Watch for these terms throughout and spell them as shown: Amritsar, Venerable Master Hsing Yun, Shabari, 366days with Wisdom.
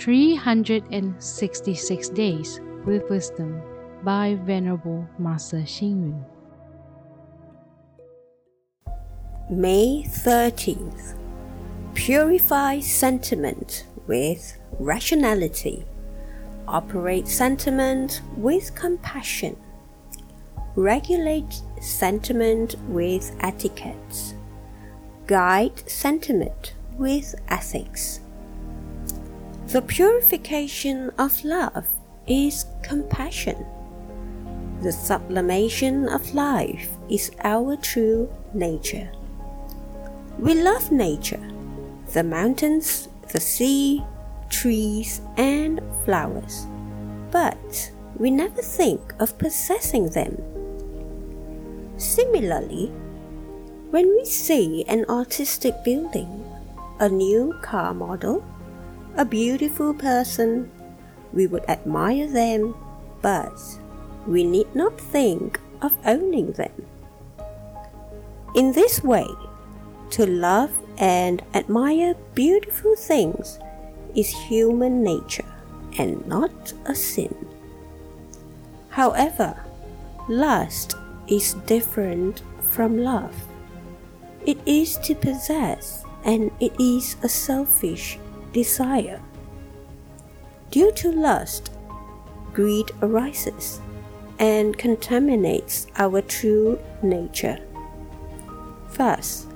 366 Days with Wisdom by Venerable Master Hsing Yun. May 13th. Purify sentiment with rationality. Operate sentiment with compassion. Regulate sentiment with etiquette. Guide sentiment with ethics. The purification of love is compassion. The sublimation of life is our true nature. We love nature, the mountains, the sea, trees, and flowers, but we never think of possessing them. Similarly, when we see an artistic building, a new car model, a beautiful person, we would admire them, but we need not think of owning them. In this way, to love and admire beautiful things is human nature and not a sin. However, lust is different from love. It is to possess, and it is a selfish desire. Due to lust, greed arises and contaminates our true nature. Thus,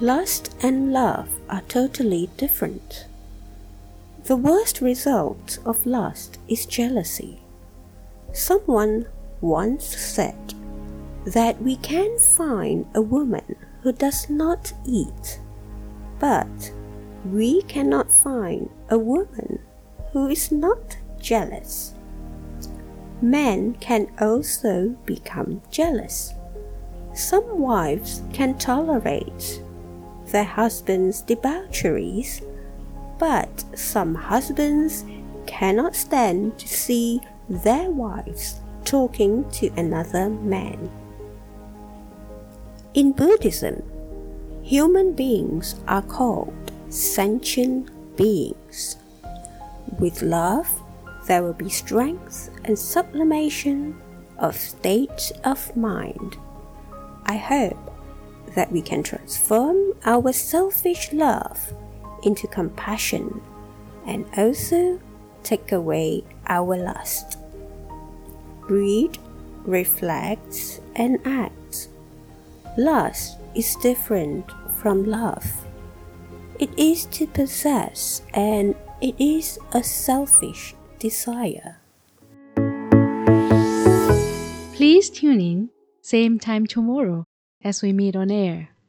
lust and love are totally different. The worst result of lust is jealousy. Someone once said that we can find a woman who does not eat, but we cannot find a woman who is not jealous. Men can also become jealous. Some wives can tolerate their husband's debaucheries, but some husbands cannot stand to see their wives talking to another man. In Buddhism, human beings are called sentient beings. With love, there will be strength and sublimation of state of mind. I hope that we can transform our selfish love into compassion and also take away our lust. Read, reflect, and act. Lust is different from love. It is to possess, and it is a selfish desire. Please tune in, same time tomorrow as we meet on air.